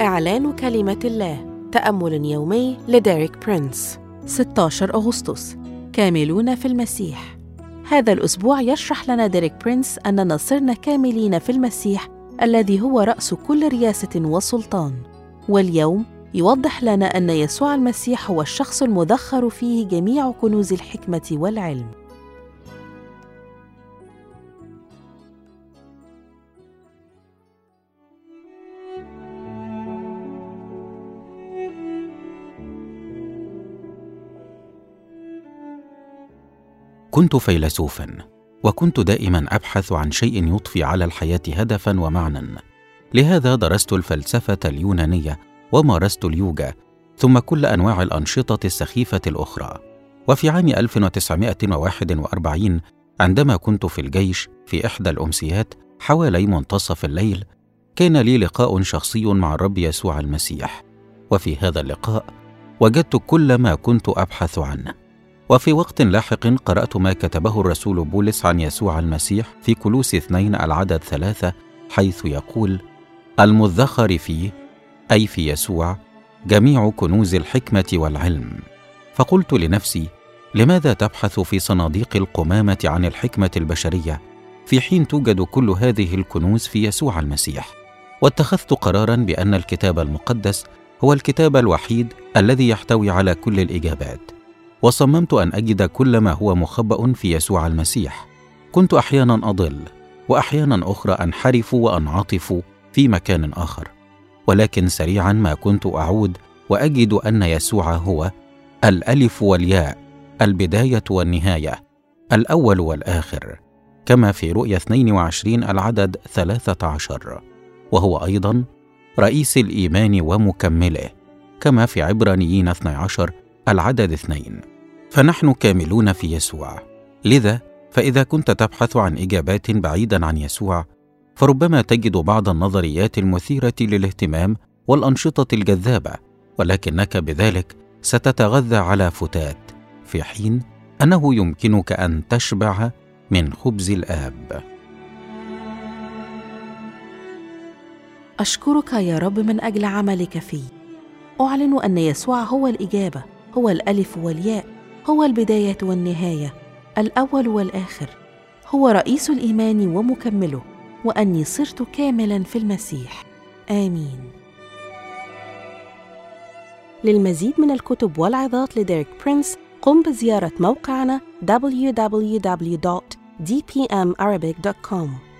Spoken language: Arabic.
إعلان كلمة الله، تأمل يومي لديريك برينس. 16 أغسطس، كاملون في المسيح. هذا الأسبوع يشرح لنا ديريك برينس أننا صرنا كاملين في المسيح الذي هو رأس كل رياسة وسلطان، واليوم يوضح لنا أن يسوع المسيح هو الشخص المذخر فيه جميع كنوز الحكمة والعلم. كنت فيلسوفاً، وكنت دائماً أبحث عن شيء يضفي على الحياة هدفاً ومعنى، لهذا درست الفلسفة اليونانية ومارست اليوجا ثم كل أنواع الأنشطة السخيفة الأخرى. وفي عام 1941 عندما كنت في الجيش في إحدى الأمسيات حوالي منتصف الليل، كان لي لقاء شخصي مع الرب يسوع المسيح، وفي هذا اللقاء وجدت كل ما كنت أبحث عنه. وفي وقت لاحق قرأت ما كتبه الرسول بولس عن يسوع المسيح في كولوسي 2 العدد 3، حيث يقول: المذخر فيه، أي في يسوع، جميع كنوز الحكمة والعلم. فقلت لنفسي: لماذا تبحث في صناديق القمامة عن الحكمة البشرية في حين توجد كل هذه الكنوز في يسوع المسيح؟ واتخذت قراراً بأن الكتاب المقدس هو الكتاب الوحيد الذي يحتوي على كل الإجابات، وصممت أن أجد كل ما هو مخبأ في يسوع المسيح. كنت أحياناً أضل، وأحياناً أخرى أنحرف وأنعطف في مكان آخر، ولكن سريعاً ما كنت أعود وأجد أن يسوع هو الألف والياء، البداية والنهاية، الأول والآخر، كما في رؤيا 22 العدد 13، وهو أيضاً رئيس الإيمان ومكمله، كما في عبرانيين 12 العدد 2. فنحن كاملون في يسوع. لذا فإذا كنت تبحث عن إجابات بعيداً عن يسوع، فربما تجد بعض النظريات المثيرة للاهتمام والأنشطة الجذابة، ولكنك بذلك ستتغذى على فتات، في حين أنه يمكنك أن تشبع من خبز الآب. أشكرك يا رب من أجل عملك في. أعلن أن يسوع هو الإجابة، هو الألف والياء، هو البداية والنهاية، الأول والآخر، هو رئيس الإيمان ومكمله، وأني صرت كاملاً في المسيح. آمين. للمزيد من الكتب والعظات لديريك برينس قم بزيارة موقعنا www.dpmarabic.com.